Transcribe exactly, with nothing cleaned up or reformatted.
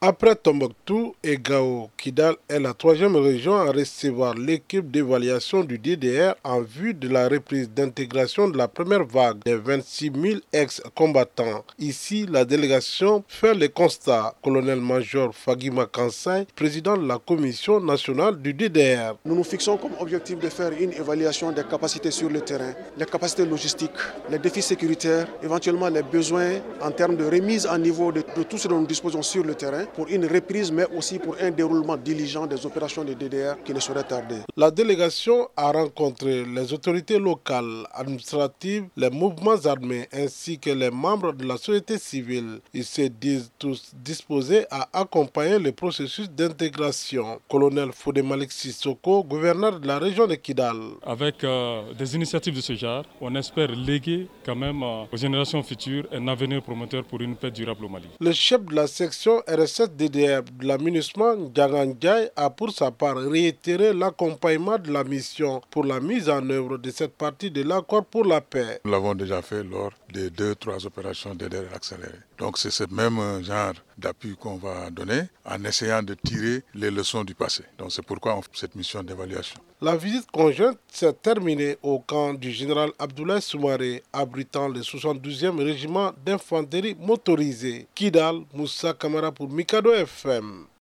Après Tombouctou et Gao, Kidal est la troisième région à recevoir l'équipe d'évaluation du D D R en vue de la reprise d'intégration de la première vague des vingt-six mille ex-combattants. Ici, la délégation fait le constat. Colonel-major Fagima Kansai, président de la commission nationale du D D R. Nous nous fixons comme objectif de faire une évaluation des capacités sur le terrain, les capacités logistiques, les défis sécuritaires, éventuellement les besoins en termes de remise à niveau de, de tout ce dont nous disposons sur le terrain, pour une reprise mais aussi pour un déroulement diligent des opérations de D D R qui ne saurait tarder. La délégation a rencontré les autorités locales, administratives, les mouvements armés ainsi que les membres de la société civile. Ils se disent tous disposés à accompagner le processus d'intégration. Colonel Foude Malick Sissoko, gouverneur de la région de Kidal. Avec euh, des initiatives de ce genre, on espère léguer quand même euh, aux générations futures un avenir promoteur pour une paix durable au Mali. Le chef de la section R S S D D R de l'aménagement Ndiangangay a pour sa part réitéré l'accompagnement de la mission pour la mise en œuvre de cette partie de l'accord pour la paix. Nous l'avons déjà fait lors des deux, trois opérations D D R accélérées. Donc c'est ce même genre d'appui qu'on va donner en essayant de tirer les leçons du passé. Donc c'est pourquoi on fait cette mission d'évaluation. La visite conjointe s'est terminée au camp du général Abdoulaye Soumaré, abritant le soixante-douzième régiment d'infanterie motorisée. Kidal, Moussa Kamara pour Mikado F M.